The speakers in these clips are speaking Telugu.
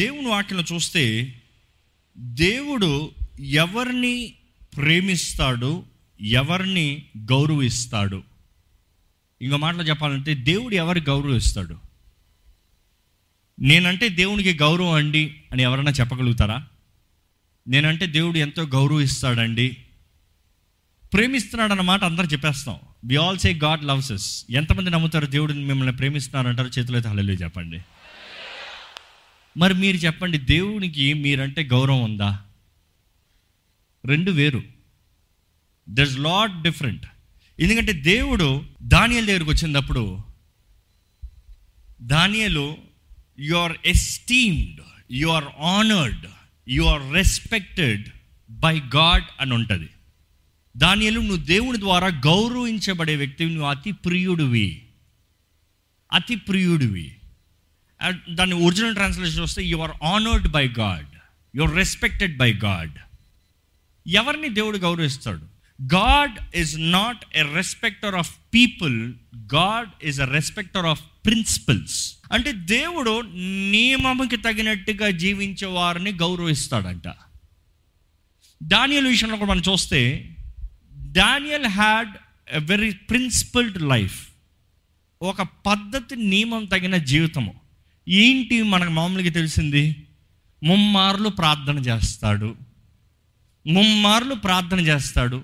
దేవుని వాక్యం చూస్తే దేవుడు ఎవరిని ప్రేమిస్తాడు, ఎవరిని గౌరవిస్తాడు. ఇంకో మాటలో చెప్పాలంటే దేవుడు ఎవరు గౌరవిస్తాడు? నేనంటే దేవునికి గౌరవం అండి అని ఎవరైనా చెప్పగలుగుతారా? నేనంటే దేవుడు ఎంతో గౌరవిస్తాడండి, ప్రేమిస్తున్నాడు అన్నమాట అందరూ చెప్పేస్తాం. We all say God loves us. ఎంతమంది నమ్ముతారు దేవుడు మిమ్మల్ని ప్రేమిస్తున్నారు అంటారు? చేతులైతే హల్లెలూయా చెప్పండి. మరి మీరు చెప్పండి, దేవునికి మీరంటే గౌరవం ఉందా? రెండు వేరు, దట్స్ లాట్ డిఫరెంట్. ఎందుకంటే దేవుడు దానియేలు దగ్గరికి వచ్చినప్పుడు, దానియేలు you are esteemed, you are honoured, you are respected by God అని ఉంటుంది. దానియేలు నువ్వు దేవుని ద్వారా గౌరవించబడే వ్యక్తివి, నువ్వు అతి ప్రియుడివి. దాని ఒరిజినల్ ట్రాన్స్లేషన్ వస్తే you are honoured by God, you are respected by God. ఎవరిని దేవుడు గౌరవిస్తాడు? God is not a respecter of people. God is a respecter of principles. అంటే దేవుడు నియమముకి తగినట్టుగా జీవించే వారిని గౌరవిస్తాడంట. దానియేలు విషయంలో కూడా మనం చూస్తే, Daniel had a very principled life. ఒక పద్ధతి, నియమం తగిన జీవితము. ఏంటి మనకు మామూలుగా తెలిసింది? ముమ్మార్లు ప్రార్థన చేస్తాడు,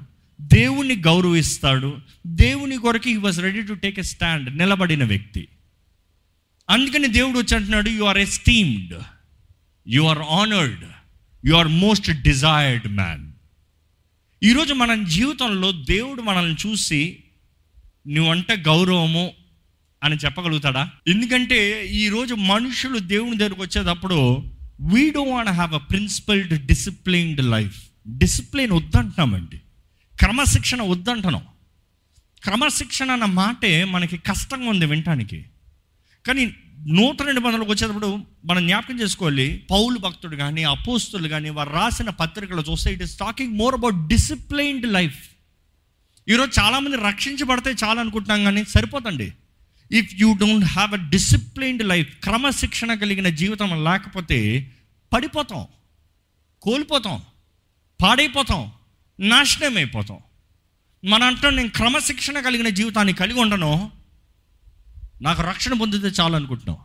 దేవుణ్ణి గౌరవిస్తాడు, దేవుని కొరకు he was ready to take a stand, నిలబడిన వ్యక్తి. అందుకని దేవుడు వచ్చి అంటున్నాడు, you are esteemed, you are honoured, you are most desired man. ఈరోజు మన జీవితంలో దేవుడు మనల్ని చూసి నువ్వంటే గౌరవము అని చెప్పగలుగుతాడా? ఎందుకంటే ఈరోజు మనుషులు దేవుని దగ్గరకు వచ్చేటప్పుడు we don't want have a principled disciplined life. Discipline వద్దంటున్నామండి, క్రమశిక్షణ వద్దంటున్నాం. క్రమశిక్షణ అన్న మాటే మనకి కష్టంగా ఉంది వినటానికి. కానీ నూతన నిబంధనలకు వచ్చేటప్పుడు మనం జ్ఞాపకం చేసుకోవాలి, పౌలు భక్తుడు కానీ అపోస్తులు కానీ వారు రాసిన పత్రికలు చూస్తే it is talking more about disciplined life. ఈరోజు చాలామంది రక్షించబడితే చాలా అనుకుంటున్నాం, కానీ సరిపోతండి. If you don't have a disciplined life, క్రమశిక్షణ కలిగిన జీవితం లేకపోతే పడిపోతాం, కోల్పోతాం, పాడైపోతాం, నాశనం అయిపోతాం. మన అంటాం, నేను క్రమశిక్షణ కలిగిన జీవితాన్ని కలిగి ఉండను, నాకు రక్షణ పొందితే చాలు అనుకుంటున్నాం.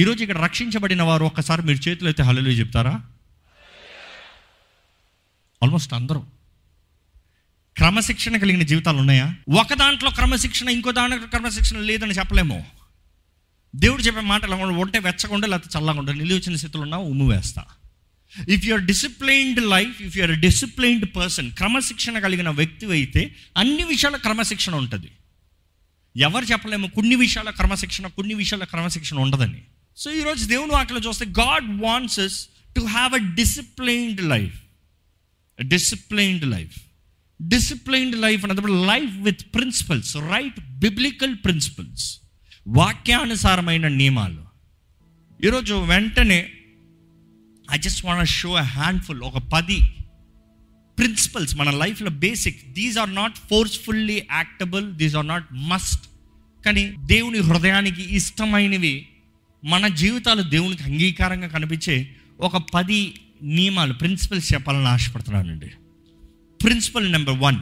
ఈరోజు ఇక్కడ రక్షించబడిన వారు ఒక్కసారి మీరు చేతులు అయితే హల్లెలూయా చెప్తారా? ఆల్మోస్ట్ అందరూ క్రమశిక్షణ కలిగిన జీవితాలు ఉన్నాయా? ఒక దాంట్లో క్రమశిక్షణ, ఇంకో దాంట్లో క్రమశిక్షణ లేదని చెప్పలేము. దేవుడు చెప్పే మాటలు ఉంటే వెచ్చకుండా లేకపోతే చల్లకుండా నిలిచిన స్థితిలో ఉన్నా ఉమ్ము వేస్తా. If you are disciplined life, if you are a disciplined person, క్రమశిక్షణ కలిగిన వ్యక్తి అయితే అన్ని విషయాల క్రమశిక్షణ ఉంటుంది. ఎవరు చెప్పలేము కొన్ని విషయాల క్రమశిక్షణ ఉండదని. సో ఈరోజు దేవుని వాక్యంలో చూస్తే God wants us to have a disciplined life. Disciplined life అన్నప్పుడు life with principles, right biblical principles, వాక్యానుసారమైన నియమాలు. ఈరోజు వెంటనే I just want to show a handful, ఒక 10 principles మన లైఫ్లో basic. These are not forcefully actable, these are not must. కానీ దేవుని హృదయానికి ఇష్టమైనవి, మన జీవితాలు దేవునికి అంగీకారంగా కనిపించే ఒక 10 నియమాలు, ప్రిన్సిపల్స్ చెప్పాలని ఆశపడుతున్నానండి. Principle number 1,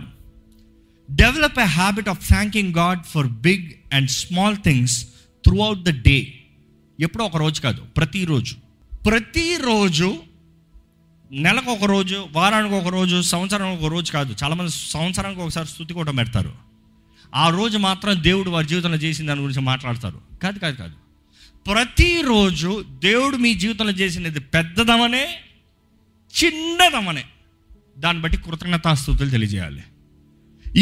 develop a habit of thanking God for big and small things throughout the day. ఎప్పుడో ఒక రోజు కాదు, ప్రతిరోజు, నెలకు ఒక రోజు, వారానికి ఒక రోజు, సంవత్సరానికి ఒక రోజు కాదు. చాలామంది సంవత్సరానికి ఒకసారి స్తుతి కూటం పెడతారు, ఆ రోజు మాత్రం దేవుడు వారి జీవితంలో చేసిన దాని గురించి మాట్లాడతారు. కాదు, ప్రతిరోజు దేవుడు మీ జీవితంలో చేసినది పెద్దదమనే చిన్నదమనే దాన్ని బట్టి కృతజ్ఞతాస్తుతులు తెలియజేయాలి.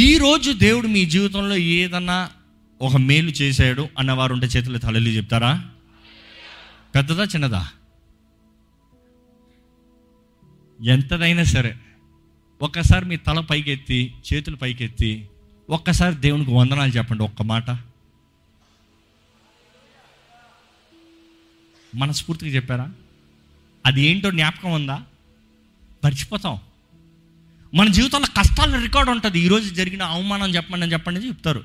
ఈరోజు దేవుడు మీ జీవితంలో ఏదన్నా ఒక మేలు చేశాడు అన్నవారు ఉంటే చేతులు తలెత్తి చెప్తారా? పెద్దదా చిన్నదా? ఎంతదైనా సరే ఒక్కసారి మీ తల పైకెత్తి, చేతులు పైకెత్తి ఒక్కసారి దేవునికి వందనాలు చెప్పండి. ఒక్క మాట మనస్ఫూర్తిగా చెప్పారా? అది ఏంటో జ్ఞాపకం ఉందా? మర్చిపోతాం. మన జీవితంలో కష్టాల రికార్డు ఉంటుంది. ఈరోజు జరిగిన అవమానం చెప్పండి అని చెప్తారు.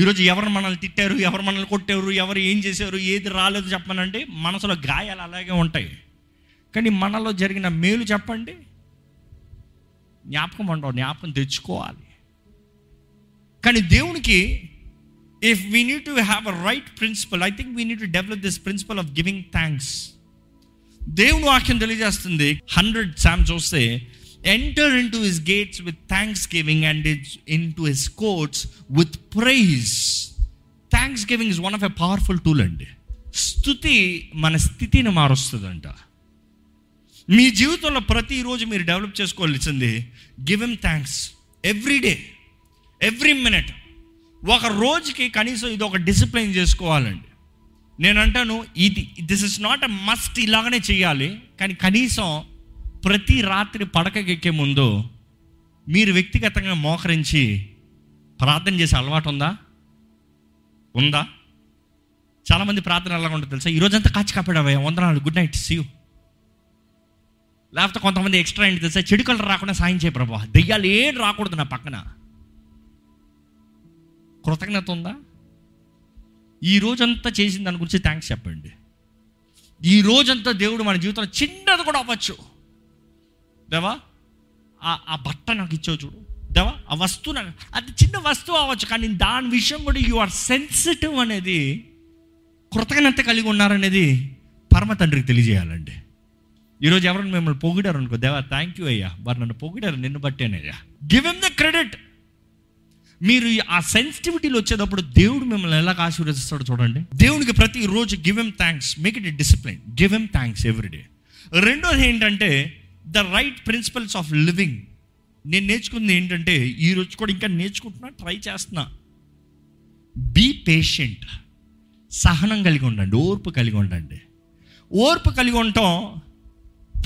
ఈరోజు ఎవరు మనల్ని తిట్టారు, ఎవరు మనల్ని కొట్టారు, ఎవరు ఏం చేశారు, ఏది రాలేదు చెప్పనండి, మనసులో గాయాలు అలాగే ఉంటాయి. కానీ మనలో జరిగిన మేలు చెప్పండి, జ్ఞాపకం అంటాం, జ్ఞాపకం తెచ్చుకోవాలి. కానీ దేవునికి if we need to have a right principle, I think we need to develop this principle of giving thanks. దేవుని వాక్యం తెలియజేస్తుంది 100 Psalms చూస్తే, enter into his gates with thanksgiving and into his courts with praise. Thanksgiving is one of a powerful tool అండి. స్తుతి మన స్థితిని మారుస్తుందంట. మీ జీవితంలో ప్రతిరోజు మీరు డెవలప్ చేసుకోవాల్సింది give him thanks every day, every minute. ఒక రోజుకి కనీసం ఇది ఒక డిసిప్లైన్ చేసుకోవాలండి. నేనంటాను ఇది this is not a must, ఇలాగనే చేయాలి. కానీ కనీసం ప్రతి రాత్రి పడకకెక్కే ముందు మీరు వ్యక్తిగతంగా మోకరించి ప్రార్థన చేసే అలవాటు ఉందా? ఉందా? చాలామంది ప్రార్థన ఎలాగ ఉంటుంది తెలుసా, ఈరోజంతా కాచి కాపాడావా, వందనాలు, గుడ్ నైట్, సీ యూ. లేకపోతే కొంతమంది ఎక్స్ట్రా ఏంటి తెలుసా, చెడు కళ్ళు రాకుండా సాయం చేయ ప్రభా, దెయ్యాలు ఏం రాకూడదు నా పక్కన. కృతజ్ఞత ఉందా? ఈ రోజంతా చేసిన దాని గురించి థ్యాంక్స్ చెప్పండి. ఈ రోజంతా దేవుడు మన జీవితంలో చిన్నది కూడా అవ్వచ్చు, దేవా ఆ బట్ట నాకు ఇచ్చావు చూడు, దేవా ఆ వస్తువు నాకు, అది చిన్న వస్తువు అవ్వచ్చు కానీ దాని విషయం కూడా యు ఆర్ సెన్సిటివ్ అనేది, కృతజ్ఞత కలిగి ఉన్నారనేది పరమ తండ్రికి తెలియజేయాలండి. ఈరోజు ఎవరైనా మిమ్మల్ని పొగిడారు అనుకో, దేవా థ్యాంక్ యూ అయ్యా, వారు నన్ను పొగిడారు, నిన్ను బట్టేనయ్యా, గివ్ హిమ్ ద క్రెడిట్. మీరు ఆ సెన్సిటివిటీలో వచ్చేటప్పుడు దేవుడు మిమ్మల్ని ఎలా ఆశీర్వదిస్తాడో చూడండి. దేవునికి ప్రతిరోజు give him thanks, make it a discipline, give him thanks everyday. రెండోది ఏంటంటే the right principles of living. నేను నేర్చుకుంది ఏంటంటే, ఈరోజు కూడా ఇంకా నేర్చుకుంటున్నా, ట్రై చేస్తున్నా, బీ పేషెంట్, సహనం కలిగి ఉండండి, ఓర్పు కలిగి ఉండండి. ఓర్పు కలిగి ఉండటం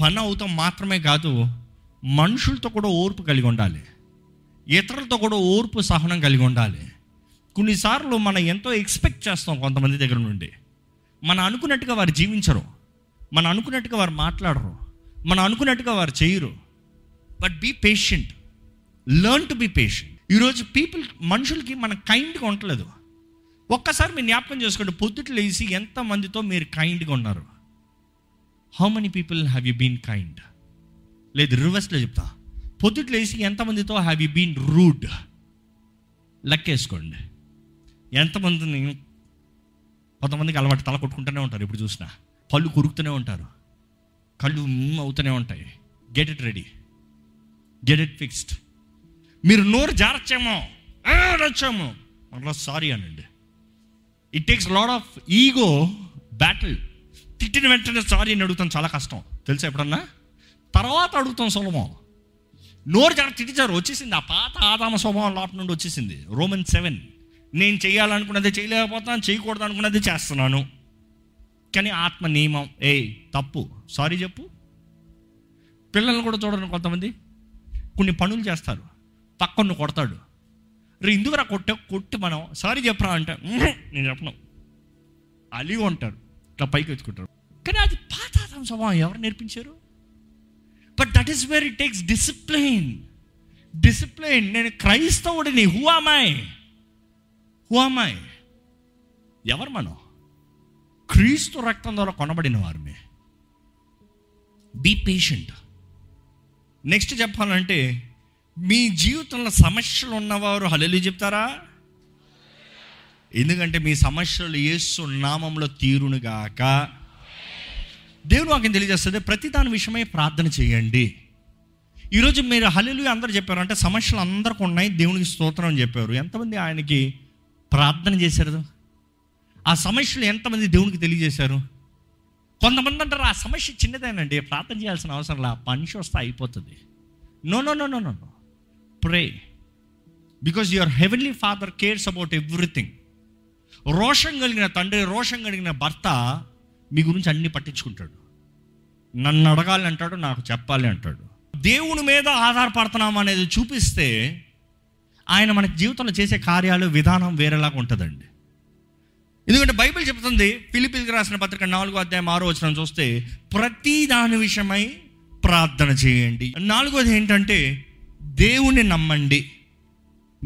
పని అవుతాం మాత్రమే కాదు, మనుషులతో కూడా ఓర్పు కలిగి ఉండాలి, ఇతరులతో కూడా ఓర్పు సహనం కలిగి ఉండాలి. కొన్నిసార్లు మనం ఎంతో ఎక్స్పెక్ట్ చేస్తాం కొంతమంది దగ్గర నుండి, మనం అనుకున్నట్టుగా వారు జీవించరు, మనం అనుకున్నట్టుగా వారు మాట్లాడరు, మనం అనుకున్నట్టుగా వారు చేయరు. But be patient, learn to be patient. ఈరోజు మనుషులకి మనం కైండ్గా ఉండలేదు. ఒక్కసారి మీరు జ్ఞాపకం చేసుకోండి, పొద్దుట్లు వేసి ఎంతమందితో మీరు కైండ్గా ఉన్నారు? How many people have you been kind? లేదు, రివర్స్లో చెప్తా, పొద్దుట్లు వేసి ఎంతమందితో హ్యావ్ యూ బీన్ రూడ్? లెక్కేసుకోండి ఎంతమందిని. కొంతమందికి అలవాటు, తల కొట్టుకుంటూనే ఉంటారు, ఇప్పుడు చూసినా పళ్ళు కొరుకుతూనే ఉంటారు, కళ్ళు అవుతూనే ఉంటాయి. Get it ready, get it fixed. మీరు నోరు జారచ్చేమో, వచ్చాము అలా సారీ అనండి. It takes lot of ego battle. తిట్టిన వెంటనే సారీ అని అడుగుతాం, చాలా కష్టం తెలుసా, ఎప్పుడన్నా తర్వాత అడుగుతాం సులభం. నోరు జాగ్రత్త, తిట్టించారు, వచ్చేసింది, ఆ పాత ఆదామ స్వభావం లోపల నుండి వచ్చేసింది. Romans 7, నేను చేయాలనుకున్నది చేయలేకపోతాను, చేయకూడదు అనుకున్నది చేస్తున్నాను. కానీ ఆత్మ నియమం, ఏ తప్పు సారీ చెప్పు. పిల్లల్ని కూడా చూడండి, కొంతమంది కొన్ని పనులు చేస్తారు, పక్కను కొడతాడు, రే ఇందువరా కొట్టి మనం సారీ చెప్పరా అంటే నేను చెప్పను అలీ ఉంటారు, ఇట్లా పైకి వచ్చుకుంటారు. కానీ అది పాతాళం స్వభావం, ఎవరు నేర్పించారు? But that is where it takes discipline. Discipline. నేను క్రైస్తవుడిని, హూ ఆమ్ ఐ? ఎవరు మనం? క్రీస్తు రక్తం ద్వారా కొనబడిన వారిని. Be patient. నెక్స్ట్ చెప్పాలంటే మీ జీవితంలో సమస్యలు ఉన్నవారు హల్లెలూయా చెప్తారా? ఎందుకంటే మీ సమస్యలు యేసు నామములో తీరునుగాక. దేవుని వాక్యం తెలియజేస్తుంది ప్రతి దాని విషయమై ప్రార్థన చేయండి. ఈరోజు మీరు హల్లెలూయా అందరూ చెప్పారు అంటే సమస్యలు అందరికీ ఉన్నాయి, దేవునికి స్తోత్రం అని చెప్పారు. ఎంతమంది ఆయనకి ప్రార్థన చేశారు? ఆ సమస్యలు ఎంతమంది దేవునికి తెలియజేశారు? కొంతమంది అంటారు ఆ సమస్య చిన్నదేనండి, ప్రార్థన చేయాల్సిన అవసరం లేదు, ఆ మనిషి వస్తే అయిపోతుంది. No no no no no no pray because your heavenly father cares about everything. రోషం కలిగిన తండ్రి, రోషం కలిగిన భర్త మీ గురించి అన్ని పట్టించుకుంటాడు. నన్ను అడగాలి అంటాడు, నాకు చెప్పాలి అంటాడు. దేవుని మీద ఆధారపడుతున్నాం అనేది చూపిస్తే ఆయన మన జీవితంలో చేసే కార్యాలు విధానం వేరేలాగా ఉంటుందండి. ఎందుకంటే బైబిల్ చెప్తుంది, ఫిలిప్పీయులకు రాసిన పత్రిక 4:6 చూస్తే ప్రతి దాని విషయమై ప్రార్థన చేయండి. 4వది ఏంటంటే దేవుణ్ణి నమ్మండి.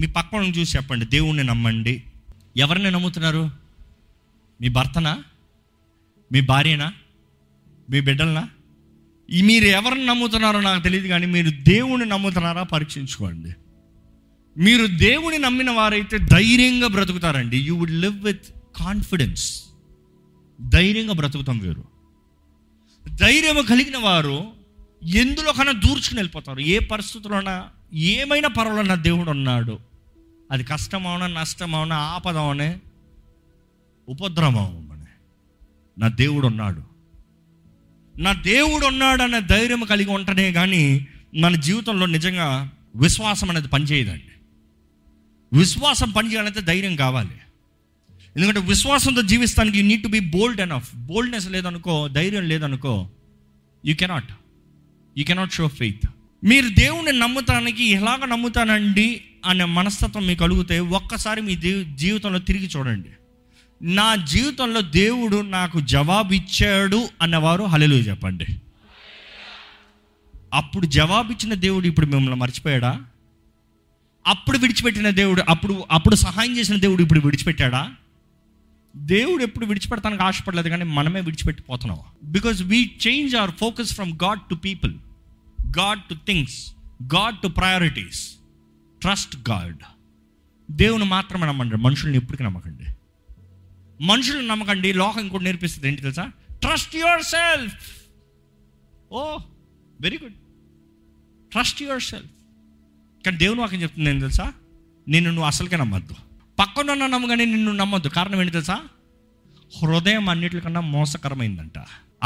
మీ పక్కన చూసి చెప్పండి, దేవుణ్ణి నమ్మండి. ఎవరిని నమ్ముతున్నారు? మీ భర్తనా, మీ భార్యనా, మీ బిడ్డలనా? మీరు ఎవరిని నమ్ముతున్నారో నాకు తెలియదు, కానీ మీరు దేవుణ్ణి నమ్ముతున్నారా పరీక్షించుకోండి. మీరు దేవుని నమ్మిన వారైతే ధైర్యంగా బ్రతుకుతారండి. You would live with confidence. ధైర్యంగా బ్రతుకుతాం. వేరు ధైర్యం కలిగిన వారు ఎందులో కన్నా దూర్చుకుని వెళ్ళిపోతారు. ఏ పరిస్థితుల్లోనా ఏమైనా పర్వాలన్న దేవుడు ఉన్నాడు. అది కష్టమవునా, నష్టమవునా, ఆపదమనే, ఉపద్రవమనే, నా దేవుడు ఉన్నాడు, నా దేవుడు ఉన్నాడు అన్న ధైర్యం కలిగి ఉంటేనే కానీ మన జీవితంలో నిజంగా విశ్వాసం అనేది పనిచేయదండి. విశ్వాసం పనిచేయాలంటే ధైర్యం కావాలి. ఎందుకంటే విశ్వాసంతో జీవిస్తానికి you need to be bold enough. Boldness లేదనుకో, ధైర్యం లేదనుకో, యూ కెనాట్ షో ఫెయిత్. మీరు దేవుణ్ణి నమ్ముతానికి ఎలాగ నమ్ముతానండి అనే మనస్తత్వం మీకు కలిగితే ఒక్కసారి మీ జీవితంలో తిరిగి చూడండి. నా జీవితంలో దేవుడు నాకు జవాబు ఇచ్చాడు అన్నవారు హల్లెలూయా చెప్పండి. అప్పుడు జవాబిచ్చిన దేవుడు ఇప్పుడు మిమ్మల్ని మర్చిపోయాడా? అప్పుడు విడిచిపెట్టిన దేవుడు అప్పుడు సహాయం చేసిన దేవుడు ఇప్పుడు విడిచిపెట్టాడా? దేవుడు ఎప్పుడు విడిచిపెడతానికి ఆశపడలేదు, కానీ మనమే విడిచిపెట్టిపోతున్నాం. Because we change our focus from God to people, God to things, God to priorities. Trust God. దేవుని మాత్రమే నమ్మండి, మనుషుల్ని ఎప్పటికీ నమ్మకండి. మనుషులు నమ్మకండి. లోకం ఇంకోటి నేర్పిస్తుంది ఏంటి తెలుసా? Trust yourself. Oh very good, trust yourself. కానీ దేవుని వాక్యం చెప్తుంది ఏంటి తెలుసా? నిన్ను నువ్వు అసలుకే నమ్మద్దు. పక్కనున్న నమ్మగానే నిన్ను నమ్మద్దు. కారణం ఏంటి తెలుసా? హృదయం అన్నిటికన్నా మోసకరమైందంట,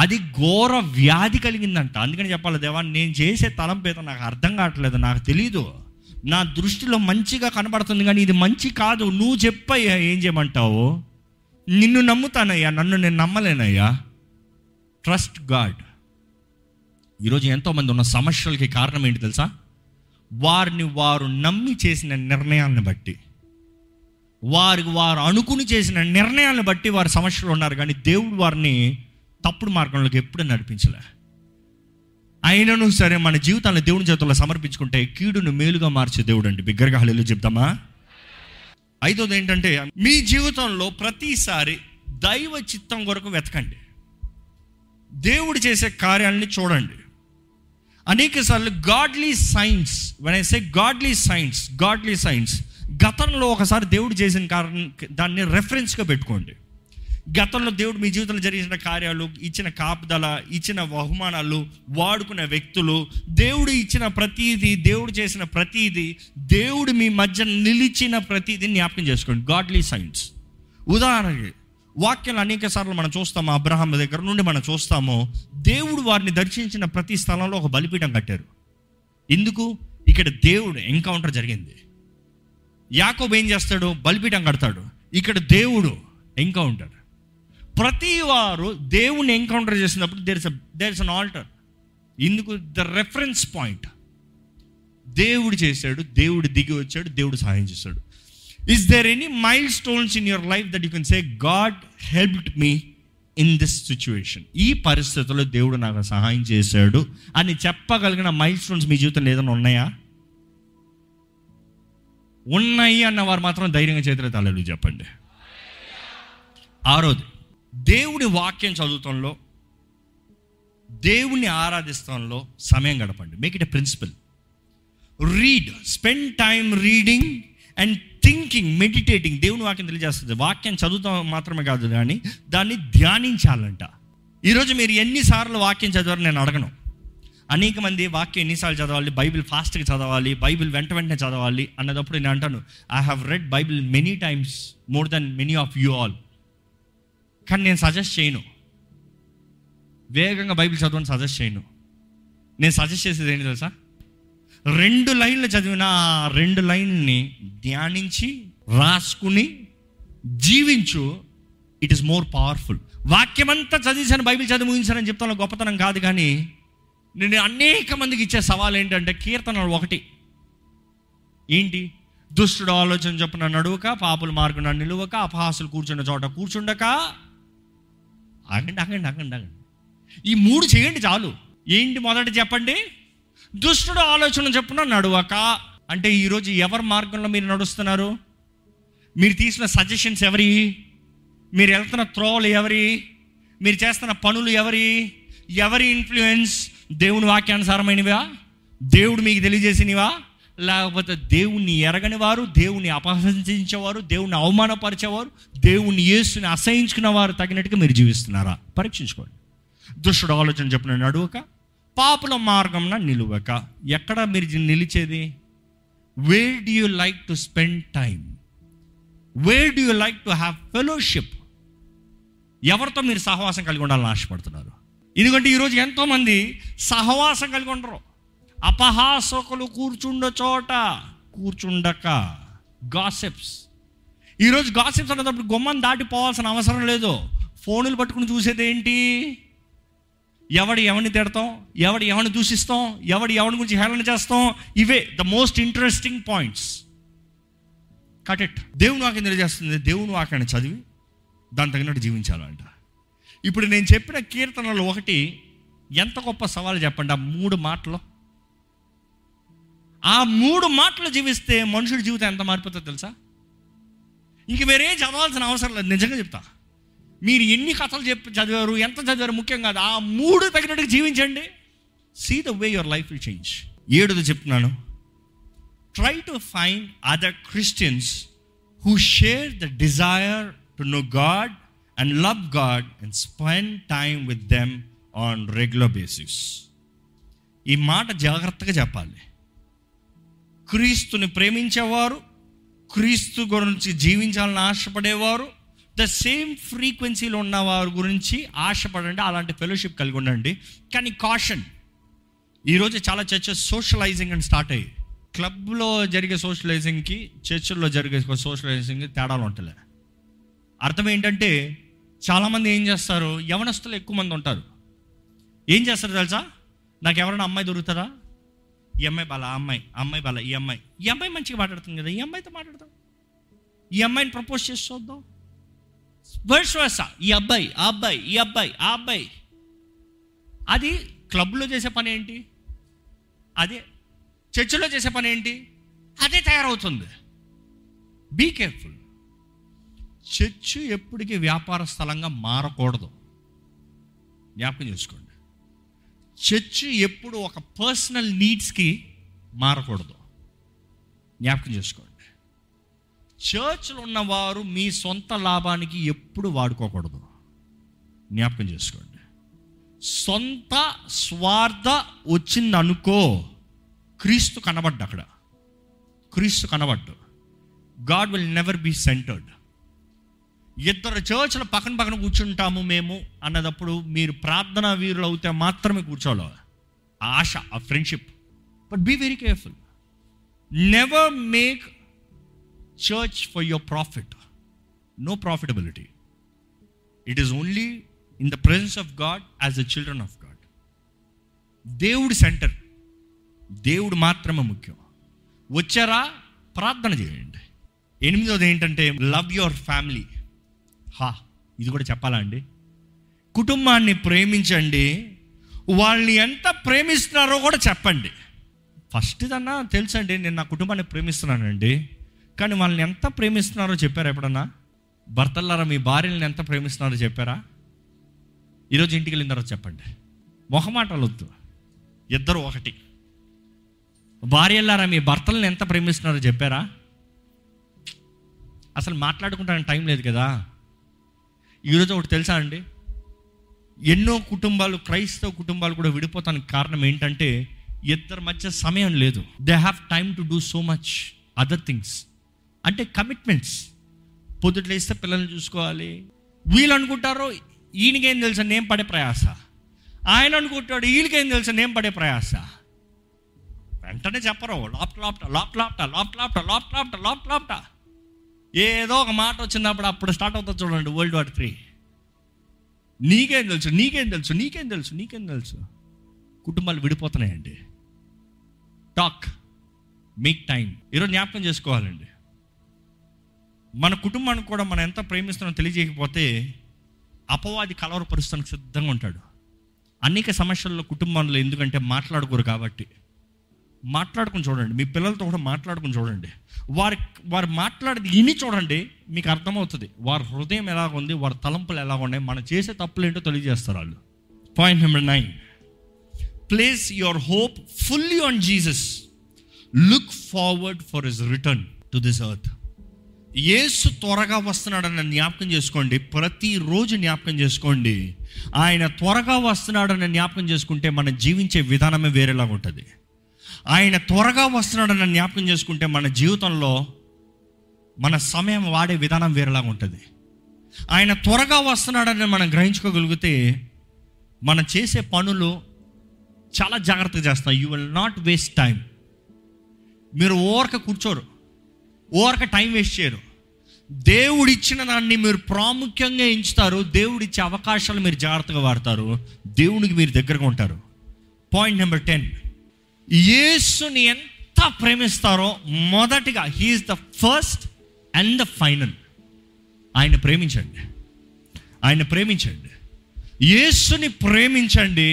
అది ఘోర వ్యాధి కలిగిందంట. అందుకని చెప్పాలి, దేవా నేను చేసే తలంపు ఏదో నాకు అర్థం కావట్లేదు, నాకు తెలీదు, నా దృష్టిలో మంచిగా కనబడుతుంది కానీ ఇది మంచి కాదు, నువ్వు చెప్పయ్యా ఏం చేయమంటావు, నిన్ను నమ్ముతానయ్యా, నన్ను నేను నమ్మలేనయ్యా. Trust God. ఈరోజు ఎంతోమంది ఉన్న సమస్యలకి కారణం ఏంటి తెలుసా? వారిని వారు నమ్మి చేసిన నిర్ణయాలను బట్టి, వారికి వారు అనుకుని చేసిన నిర్ణయాలను బట్టి వారి సమస్యలు ఉన్నారు. కానీ దేవుడు వారిని తప్పుడు మార్గంలోకి ఎప్పుడూ నడిపించలే. అయినను సరే మన జీవితాన్ని దేవుని చేతుల్లో సమర్పించుకుంటే కీడును మేలుగా మార్చే దేవుడు అండి. బిగ్గరగా హల్లెలూయా చెప్తామా? ఐదోది ఏంటంటే, మీ జీవితంలో ప్రతిసారి దైవ చిత్తం కొరకు వెతకండి. దేవుడు చేసే కార్యాలని చూడండి. అనేక సార్లు godly signs, when I say godly signs, గతంలో ఒకసారి దేవుడు చేసిన దాన్ని రెఫరెన్స్గా పెట్టుకోండి. గతంలో దేవుడు మీ జీవితంలో జరిగిన కార్యాలు, ఇచ్చిన కాపుదల, ఇచ్చిన బహుమానాలు, వాడుకున్న వ్యక్తులు, దేవుడు ఇచ్చిన ప్రతీది, దేవుడు చేసిన ప్రతీది, దేవుడు మీ మధ్య నిలిచిన ప్రతీది జ్ఞాపకం చేసుకోండి. Godly signs. ఉదాహరణకి వాక్యాలు అనేక సార్లు మనం చూస్తాము. అబ్రహాం దగ్గర నుండి మనం చూస్తాము, దేవుడు వారిని దర్శించిన ప్రతి స్థలంలో ఒక బలిపీఠం కట్టారు. ఎందుకు? ఇక్కడ దేవుడు ఎన్కౌంటర్ జరిగింది. యాకోబు ఏం చేస్తాడు? బలిపీఠం కడతాడు. ఇక్కడ దేవుడు ఎన్కౌంటర్. ప్రతి వారు దేవుణ్ణి ఎన్కౌంటర్ చేసినప్పుడు దేర్ ఇస్ అన్ ఆల్టర్. ఇందుకు ద రెఫరెన్స్ పాయింట్, దేవుడు చేశాడు, దేవుడు దిగి వచ్చాడు, దేవుడు సహాయం చేశాడు. Is there any milestones in your life that you can say, God helped me in this situation? ఈ పరిస్థితుల్లో దేవుడు నాకు సహాయం చేశాడు అని చెప్పగలిగిన మైల్స్టోన్స్ మీ జీవితంలో ఏదైనా ఉన్నాయా? ఉన్నాయి అన్న వారు మాత్రం ధైర్యంగా చేతులు తాళాలు చెప్పండి. ఆరోది, దేవుని వాక్యం చదువుతంలో, దేవుని ఆరాధిస్తంలో సమయం గడపండి. Make it a principle. Read, spend time reading and thinking, meditating. దేవుని వాక్యం తెలియజేస్తుంది, వాక్యం చదువుతాం మాత్రమే కాదు, కానీ దాన్ని ధ్యానించాలంట. ఈరోజు మీరు ఎన్నిసార్లు వాక్యం చదవాలని నేను అడగను. అనేక మంది వాక్యం ఎన్నిసార్లు చదవాలి, బైబిల్ ఫాస్ట్గా చదవాలి, బైబిల్ వెంటనే చదవాలి అన్నదప్పుడు నేను అంటాను, I have read Bible many times more than many of you all. కానీ నేను సజెస్ట్ చేయను. వేగంగా బైబిల్ చదవని సజెస్ట్ చేయను. నేను సజెస్ట్ చేసేది ఏంటి తెలుసా? 2 లైన్లు చదివిన 2 లైన్ని ధ్యానించి రాసుకుని జీవించు. It is more powerful. వాక్యమంతా చదివించాను, బైబిల్ చదివి ముగించానని చెప్తాను గొప్పతనం కాదు. కానీ నేను అనేక మందికి ఇచ్చే సవాల్ ఏంటంటే, కీర్తనలు 1 ఏంటి? దుష్టుడు ఆలోచన చొప్పున నడువక, పాపుల మార్గమున నిలువక, అపహాసులు కూర్చున్న చోట కూర్చుండక. ఆగండి, ఈ 3 చేయండి చాలు. ఏంటి మొదట చెప్పండి? దుష్టుడు ఆలోచన చెప్పున నడువక అంటే ఈరోజు ఎవరి మార్గంలో మీరు నడుస్తున్నారు? మీరు తీసిన సజెషన్స్ ఎవరి? మీరు వెళ్తున్న త్రోవలు ఎవరి? మీరు చేస్తున్న పనులు ఎవరి? ఎవరి ఇన్ఫ్లుయెన్స్? దేవుని వాక్యానుసారమైనవా? దేవుడు మీకు తెలియజేసినవా? లేకపోతే దేవుణ్ణి ఎరగని వారు, దేవుణ్ణి అపహసించేవారు, దేవుణ్ణి అవమానపరిచేవారు, దేవుణ్ణి యేసుని అసహించుకున్న వారు తగినట్టుగా మీరు జీవిస్తున్నారా? పరీక్షించుకోండి. దుష్టుడు ఆలోచన చెప్పిన నడువక, పాపుల మార్గంన నిలువక. ఎక్కడ మీరు నిలిచేది? Where do you like to spend time? Where do you like to have fellowship? ఎవరితో మీరు సహవాసం కలిగి ఉండాలని ఆశపడుతున్నారు? ఎందుకంటే ఈరోజు ఎంతోమంది సహవాసం కలిగి ఉండరు. అపహాసకులు కూర్చుండ చోట కూర్చుండక. గాసిప్స్. ఈరోజు గాసిప్స్ అనేటప్పుడు గుమ్మం దాటిపోవాల్సిన అవసరం లేదు. ఫోన్లు పట్టుకుని చూసేది ఏంటి? ఎవడు ఎవరిని తిడతాం, ఎవడు ఎవరిని దూషిస్తాం, ఎవడు ఎవరి గురించి హేళన చేస్తాం. ఇవే the most interesting points. Cut it. దేవుని వాక్యం తెలియజేస్తుంది, దేవుని వాక్యాన్ని చదివి దాని తగినట్టు జీవించాలంట. ఇప్పుడు నేను చెప్పిన కీర్తనలు ఒకటి ఎంత గొప్ప సవాల్ చెప్పండి. ఆ మూడు మాటలు జీవిస్తే మనుషుడి జీవితం ఎంత మారిపోతుందో తెలుసా? ఇంక వేరే చదవాల్సిన అవసరం లేదు. నిజంగా చెప్తా, మీరు ఎన్ని కథలు చదివారు, ఎంత చదివారు ముఖ్యం కాదు. ఆ మూడు తగినట్టుగా జీవించండి. See the way your life will change. ఏడోది చెప్తున్నాను, try to find other Christians who share the desire to know God and love God and spend time with them on regular basis. ఈ మాట జాగ్రత్తగా చెప్పాలి. క్రీస్తుని ప్రేమించేవారు, క్రీస్తు గురించి జీవించాలని ఆశపడేవారు, ద సేమ్ ఫ్రీక్వెన్సీలో ఉన్న వారి గురించి ఆశపడండి, అలాంటి ఫెలోషిప్ కలిగి ఉండండి. కానీ కాషన్, ఈరోజు చాలా చర్చెస్ సోషలైజింగ్ అని స్టార్ట్ అయ్యి, క్లబ్లో జరిగే సోషలైజింగ్కి చర్చిల్లో జరిగే సోషలైజింగ్కి తేడాలు ఉంటలే. అర్థం ఏంటంటే, చాలామంది ఏం చేస్తారు, యవనస్తులు ఎక్కువ మంది ఉంటారు. ఏం చేస్తారు తెలుసా? నాకు ఎవరైనా అమ్మాయి దొరుకుతారా, ఈ అమ్మాయి బాల, ఆ అమ్మాయి, అమ్మాయి బాల, ఈ అమ్మాయి మంచిగా మాట్లాడుతుంది కదా, ఈ అమ్మాయితో మాట్లాడతాం, ఈ అమ్మాయిని ప్రపోజ్ చేసి చూద్దాం. వర్స్ వర్స, ఈ అబ్బాయి. అది క్లబ్లో చేసే పని ఏంటి, అదే చర్చిలో చేసే పని ఏంటి, అదే తయారవుతుంది. Be careful. చర్చి ఎప్పటికీ వ్యాపార స్థలంగా మారకూడదు, జ్ఞాపకం చేసుకోండి. చర్చి ఎప్పుడు ఒక పర్సనల్ నీడ్స్కి మారకూడదు, జ్ఞాపకం చేసుకోండి. చర్చ్లో ఉన్నవారు మీ సొంత లాభానికి ఎప్పుడు వాడుకోకూడదు, జ్ఞాపకం చేసుకోండి. సొంత స్వార్థ వచ్చిందనుకో, క్రీస్తు కనబడ్డు, అక్కడ క్రీస్తు కనబడ్డు. God will never be centred. ఇద్దరు చర్చ్లు పక్కన పక్కన కూర్చుంటాము మేము అన్నదప్పుడు మీరు ప్రార్థనా వీరులు అవుతే మాత్రమే కూర్చోవాలి. ఆ ఆశ, ఆ friendship. But be very careful. Never make church for your profit. No profitability. It is only in the presence of God as the children of God. దేవుడి సెంటర్, దేవుడు మాత్రమే ముఖ్యం. వచ్చారా, ప్రార్థన చేయండి. 8వ ఏంటంటే, లవ్ యువర్ ఫ్యామిలీ. ఇది కూడా చెప్పాలా అండి? కుటుంబాన్ని ప్రేమించండి, వాళ్ళని ఎంత ప్రేమిస్తున్నారో కూడా చెప్పండి. ఫస్ట్ దన్నా తెలుసండి, నేను నా కుటుంబాన్ని ప్రేమిస్తున్నానండి, కానీ వాళ్ళని ఎంత ప్రేమిస్తున్నారో చెప్పారా ఎప్పుడన్నా? భర్తలారా, మీ భార్యలను ఎంత ప్రేమిస్తున్నారో చెప్పారా? ఈరోజు ఇంటికి వెళ్ళిన తర్వాత చెప్పండి. మొహమాటలు వద్దు, ఇద్దరు ఒకటి. భార్యలారా, మీ భర్తలను ఎంత ప్రేమిస్తున్నారో చెప్పారా? అసలు మాట్లాడుకుంటానికి టైం లేదు కదా. ఈరోజు ఒకటి తెలుసా అండి, ఎన్నో కుటుంబాలు, క్రైస్తవ కుటుంబాలు కూడా విడిపోతానికి కారణం ఏంటంటే, ఇద్దరి మధ్య సమయం లేదు. They have time to do so much other things. అంటే కమిట్మెంట్స్. పొద్దుట్లు వేస్తే పిల్లల్ని చూసుకోవాలి. వీళ్ళు అనుకుంటారు ఈయనకేం తెలుసా నేను పడే ప్రయాస, ఆయన అనుకుంటాడు వీళ్ళకేం తెలుసా నేను పడే ప్రయాస. వెంటనే చెప్పరు. లాప్ట ఏదో ఒక మాట వచ్చినప్పుడు అప్పుడు స్టార్ట్ అవుతుంది చూడండి World War III. నీకేం తెలుసు. కుటుంబాలు విడిపోతున్నాయండి. Talk, make time. ఈరోజు జ్ఞాపకం చేసుకోవాలండి, మన కుటుంబానికి కూడా మనం ఎంత ప్రేమిస్తున్నామో తెలియజేయకపోతే అపవాది కలవరపరుస్తానికి సిద్ధంగా ఉంటాడు. అనేక సమస్యల్లో కుటుంబంలో, ఎందుకంటే మాట్లాడుకోరు కాబట్టి. మాట్లాడుకుని చూడండి, మీ పిల్లలతో కూడా మాట్లాడుకుని చూడండి, వారు మాట్లాడేది ఇని చూడండి, మీకు అర్థమవుతుంది వారి హృదయం ఎలాగ ఉంది, వారి తలంపులు ఎలాగ ఉన్నాయి, మనం చేసే తప్పులు ఏంటో తెలియజేస్తారు వాళ్ళు. Point number 9, place your hope fully on Jesus, look forward for his return to this earth. యేసు త్వరగా వస్తున్నాడని జ్ఞాపకం చేసుకోండి, ప్రతిరోజు జ్ఞాపకం చేసుకోండి. ఆయన త్వరగా వస్తున్నాడని జ్ఞాపకం చేసుకుంటే మనం జీవించే విధానమే వేరేలాగా ఉంటుంది. ఆయన త్వరగా వస్తున్నాడని జ్ఞాపకం చేసుకుంటే మన జీవితంలో మన సమయం వాడే విధానం వేరేలాగా ఉంటుంది. ఆయన త్వరగా వస్తున్నాడని మనం గ్రహించుకోగలిగితే మనం చేసే పనులు చాలా జాగ్రత్తగా చేస్తాం. You will not waste time. మీరు ఓరక కూర్చోరు, ఓరక టైం వేస్ట్ చేయరు. దేవుడు ఇచ్చిన దాన్ని మీరు ప్రాముఖ్యంగా ఎంచుతారు, దేవుడు ఇచ్చే అవకాశాలు మీరు జాగ్రత్తగా వాడతారు, దేవునికి మీరు దగ్గరగా ఉంటారు. పాయింట్ నెంబర్ 10, యేసుని ఎంత ప్రేమిస్తారో మొదటిగా he is the first and the final. ఆయన ప్రేమించండి, ఆయన ప్రేమించండి, యేసుని ప్రేమించండి.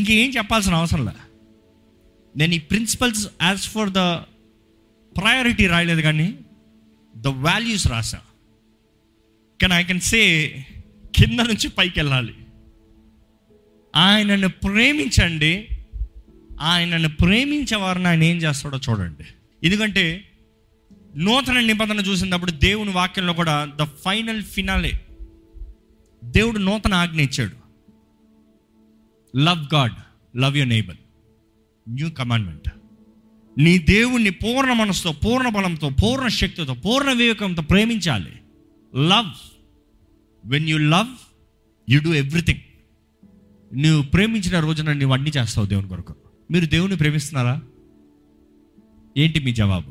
ఇంకేం చెప్పాల్సిన అవసరం లే. నేను ఈ principles as for the priority రాయలేదు, కానీ ద వాల్యూస్ రాసా. కానీ ఐ కెన్ సే కింద నుంచి పైకి వెళ్ళాలి. ఆయనను ప్రేమించండి, ఆయనను ప్రేమించే వారిని ఆయన ఏం చేస్తాడో చూడండి. ఎందుకంటే నూతన నిబంధన చూసినప్పుడు దేవుని వాక్యంలో కూడా ద ఫైనల్ ఫినాలే, దేవుడు నూతన ఆజ్ఞ ఇచ్చాడు. Love God, love your neighbour, new commandment. నీ దేవుణ్ణి పూర్ణ మనసుతో, పూర్ణ బలంతో, పూర్ణ శక్తితో, పూర్ణ వివేకంతో ప్రేమించాలి. Love, when you love you do everything. నువ్వు ప్రేమించిన రోజున నువ్వు అన్నీ చేస్తావు దేవుని కొరకు. మీరు దేవుని ప్రేమిస్తున్నారా? ఏంటి మీ జవాబు?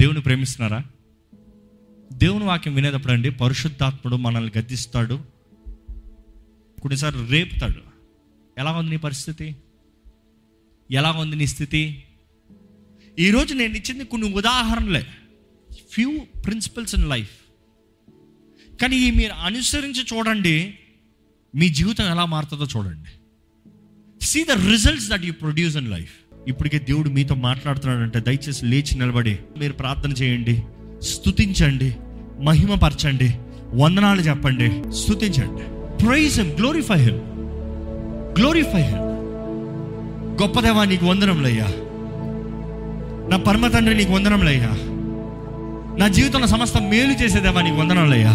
దేవుని ప్రేమిస్తున్నారా? దేవుని వాక్యం వినేటప్పుడు అండి పరిశుద్ధాత్ముడు మనల్ని గద్దిస్తాడు, కొన్నిసార్లు రేపుతాడు. ఎలా ఉంది నీ పరిస్థితి? ఎలా ఉంది నీ స్థితి? ఈరోజు నేను ఇచ్చింది కొన్ని ఉదాహరణలే, ఫ్యూ ప్రిన్సిపల్స్ ఇన్ లైఫ్. కానీ ఇవి మీరు అనుసరించి చూడండి, మీ జీవితం ఎలా మారుతుందో చూడండి. See the results that you produce in life. ఇప్పటికే దేవుడు మీతో మాట్లాడుతున్నాడంటే దయచేసి లేచి నిలబడి మీరు ప్రార్థన చేయండి, స్తుతించండి, మహిమపరచండి, వందనాలు చెప్పండి, స్తుతించండి. Praise him, glorify him, glorify him. గొప్ప దేవా నీకు వందనములయ్యా, నా పరమ తండ్రి నీకు వందనములయ్యా, నా జీవితంలో సమస్త మేలు చేసేదేవా నీకు వందనాలయ్యా,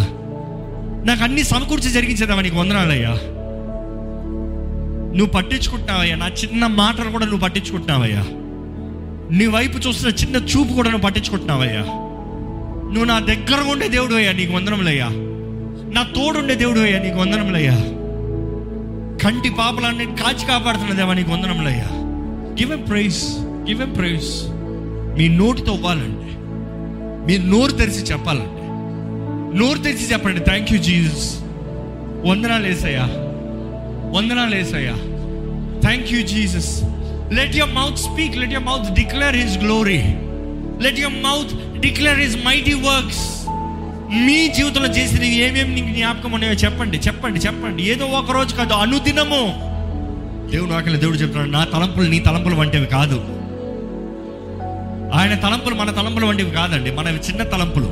నాకు అన్ని సమకూర్చి జరిగించేదేవా నీకు వందనాలయ్యా. నువ్వు పట్టించుకుంటున్నావయ్యా, నా చిన్న మాటలు కూడా నువ్వు పట్టించుకుంటున్నావయ్యా, నీ వైపు చూస్తున్న చిన్న చూపు కూడా నువ్వు పట్టించుకుంటున్నావయ్యా. నువ్వు నా దగ్గర ఉండే దేవుడు అయ్యా, నీకు వందనములయ్యా, నా తోడుండే దేవుడు అయ్యా, నీకు వందనములయ్యా, కంటి పాపలన్నీ కాచి కాపాడుతున్నదేవా నీకు వందనములయ్యా. Give a praise, give a praise. మీ నోటితో ఇవ్వాలండి, మీ నోరు తెరిచి చెప్పాలండి, నోరు తెరిచి చెప్పండి. థ్యాంక్ యూ జీసస్, వందనాలు యేసయ్యా, వందనాలు యేసయ్యా. Thank you Jesus. Let your mouth speak, let your mouth declare his glory, let your mouth declare his mighty works. మీ జీవితంలో చేసిన ఏమేమి నీకు జ్ఞాపకం ఉన్నాయో చెప్పండి, చెప్పండి, చెప్పండి. ఏదో ఒక రోజు కాదు, అనుదినము. దేవుడు వాక్యంలో దేవుడు చెప్తున్నాడు, నా తలంపులు నీ తలంపులు వంటివి కాదు, ఆయన తలంపులు మన తలంపులు వంటివి కాదండి. మనవి చిన్న తలంపులు,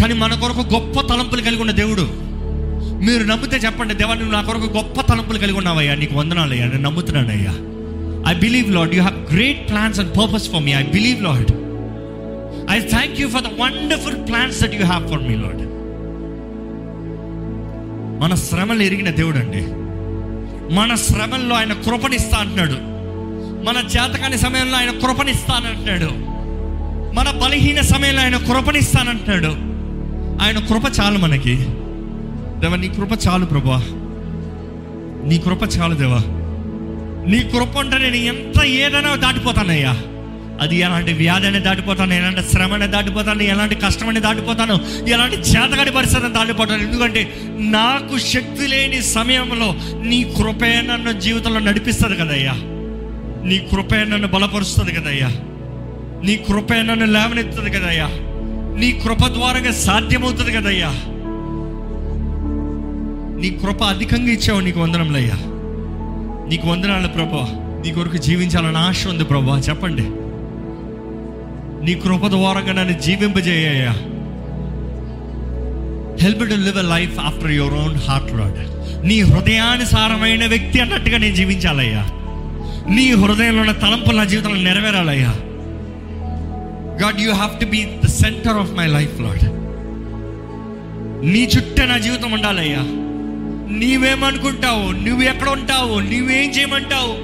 కానీ మన కొరకు గొప్ప తలంపులు కలిగి ఉన్న దేవుడు. మీరు నమ్మితే చెప్పండి, దేవా నువ్వు నా కొరకు గొప్ప తలంపులు కలిగి ఉన్నావయ్యా, నీకు వందనాలయ్యా, నేను నమ్ముతున్నానయ్యా. I believe Lord you have great plans and purpose for me. I believe Lord, I thank you for the wonderful plans that you have for me Lord. మన శ్రమలు ఎరిగిన దేవుడు అండి, మన శ్రమల్లో ఆయన కృపణిస్తా అంటున్నాడు, మన చేతకాని సమయంలో ఆయన కృపణిస్తానంటున్నాడు, మన బలహీన సమయంలో ఆయన కృపణిస్తానంటున్నాడు. ఆయన కృప చాలు మనకి. దేవా నీ కృప చాలు ప్రభువా, నీ కృప చాలు దేవా. నీ కృప అంటే నేను ఎంత ఏదైనా దాటిపోతానయ్యా, అది ఎలాంటి వ్యాధిని దాటిపోతాను, ఎలాంటి శ్రమనే దాటిపోతాను, ఎలాంటి కష్టమని దాటిపోతాను, ఎలాంటి చేతకాని పరిస్థితిని దాటిపోతాను. ఎందుకంటే నాకు శక్తి లేని సమయంలో నీ కృపే నన్ను జీవితంలో నడిపిస్తుంది కదయ్యా, నీ కృపే నన్ను బలపరుస్తుంది కదయ్యా, నీ కృపే నన్ను లేవనెత్తుంది కదయ్యా, నీ కృప ద్వారా సాధ్యమవుతుంది కదయ్యా. నీ కృప అధికంగా ఇచ్చావు, నీకు వందనములయ్యా, నీకు వందనాలు ప్రభువా. నీ కొరకు జీవించాలని ఆశ ఉంది ప్రభువా, చెప్పండి. నీ కృప ద్వారంగా నన్ను జీవింపజేయ్యా. Help to live a life after your own heart Lord. నీ హృదయానుసారమైన వ్యక్తి అన్నట్టుగా నేను జీవించాలయ్యా. నీ హృదయంలో ఉన్న తలంపులు నా జీవితంలో నెరవేరాలయ్యా. God, you have to be the centre of my life Lord. నీ చుట్టే నా జీవితం ఉండాలయ్యా. నీవేమనుకుంటావు, నువ్వు ఎక్కడ ఉంటావు, నువ్వేం చేయమంటావు,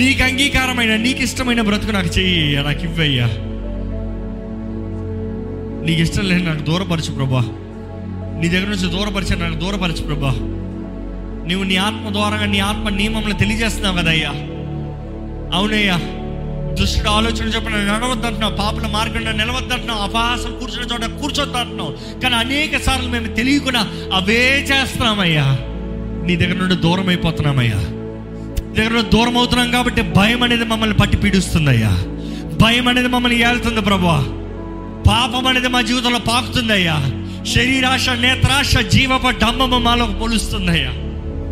నీకు అంగీకారమైన నీకు ఇష్టమైన బ్రతుకు నాకు చెయ్యయ్యా, నాకు ఇవ్వయ్యా. నీకు ఇష్టం లేదు నాకు దూరపరచు ప్రభా. నీ దగ్గర నుంచి దూరపరిచా, నాకు దూరపరచు ప్రభా. నువ్వు నీ ఆత్మ ద్వారా నీ ఆత్మ నియమంలో తెలియజేస్తున్నావు కదయ్యా. అవునయ్యా, దుష్టుడు ఆలోచన చొప్పున నడవద్దంటున్నావు, పాపల మార్గంలో నిలవద్దంటున్నావు, అపహాసం కూర్చున్న చోట కూర్చోద్దంటున్నావు. కానీ అనేక సార్లు మేము తెలియకుండా అవే చేస్తున్నామయ్యా. నీ దగ్గర నుండి దూరం అయిపోతున్నామయ్యా. నీ దగ్గర నుండి దూరం అవుతున్నాం కాబట్టి భయం అనేది మమ్మల్ని పట్టి పీడిస్తుందయ్యా. భయం అనేది మమ్మల్ని ఏలుతుంది ప్రభువా. పాపం అనేది మా జీవితంలో పాకుతుందయ్యా. శరీరాశ, నేత్రాశ, జీవప డమ్మము మాలో పొలుస్తుందయ్యా.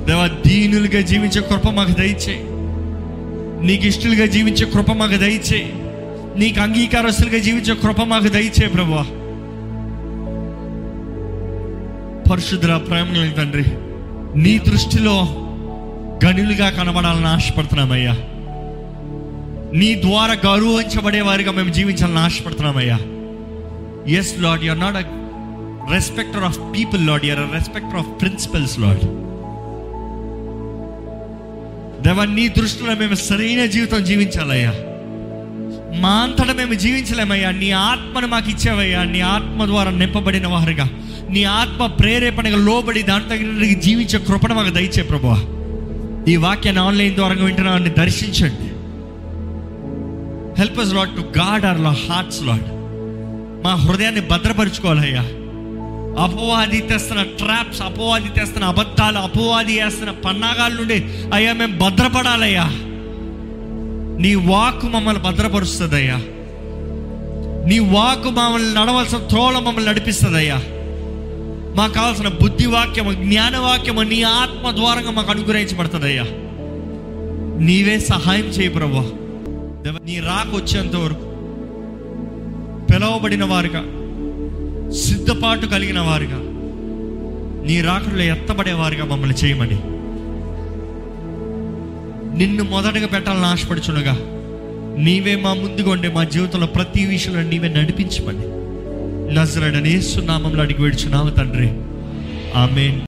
దేవా, దీనులుగా జీవించే కృప మాకు దయచేయి. నీకు ఇష్టలుగా జీవించే కృప మాకు దయచేయి. నీకు అంగీకారస్తులుగా జీవించే కృప మాకు దయచేయి ప్రభువా. పరిశుద్ధుల ప్రేమ తండ్రి, నీ దృష్టిలో గనులుగా కనబడాలని ఆశపడుతున్నామయ్యా. నీ ద్వారా గౌరవించబడే వారిగా మేము జీవించాలని ఆశపడుతున్నామయ్యా. Yes Lord, you are not a respecter of people Lord, you are a respecter of principles Lord. దేవా, నీ దృష్టిలో మేము సరైన జీవితం జీవించాలయ్యా. మా అంతటా మేము జీవించలేమయ్యా. నీ ఆత్మను మాకు ఇచ్చావయ్యా. నీ ఆత్మ ద్వారా నింపబడిన వారిగా, నీ ఆత్మ ప్రేరేపణగా లోబడి దాని తగిన జీవించే కృపను మాకు దయచే ప్రభువా. ఈ వాక్యాన్ని ఆన్లైన్ ద్వారా వింటున్న వారిని దర్శించండి. Help us Lord to guard our hearts Lord. మా హృదయాన్ని భద్రపరుచుకోవాలయ్యా. అపవాది తెస్తున్న ట్రాప్స్, అపవాది తెస్తున్న అబద్ధాలు, అపవాది వేస్తున్న పన్నాగాల నుండి అయ్యా మేము భద్రపడాలయ్యా. నీ వాక్కు మమ్మల్ని భద్రపరుస్తుందయ్యా. నీ వాక్కు మమ్మల్ని నడవలసిన త్రోళ మమ్మల్ని నడిపిస్తుందయ్యా. మాకు కావాల్సిన బుద్ధివాక్యము, జ్ఞానవాక్యము నీ ఆత్మ ద్వారంగా మాకు అనుగ్రహించబడుతుందయ్యా. నీవే సహాయం చేయి ప్రభువా. నీ రాకొచ్చేంత వరకు పిలవబడిన వారుగా, సిద్ధపాటు కలిగిన వారుగా, నీ రాకడలో ఎత్తబడేవారుగా మమ్మల్ని చేయమని, నిన్ను మొదటగా పెట్టాలని ఆశపడుచునగా నీవే మా ముందుగొండి, మా జీవితంలో ప్రతి విషయంలో నీవే నడిపించమని నజరేయుడైన యేసు నామములో అడిగి వేడుచున్నాము తండ్రి. ఆమేన్.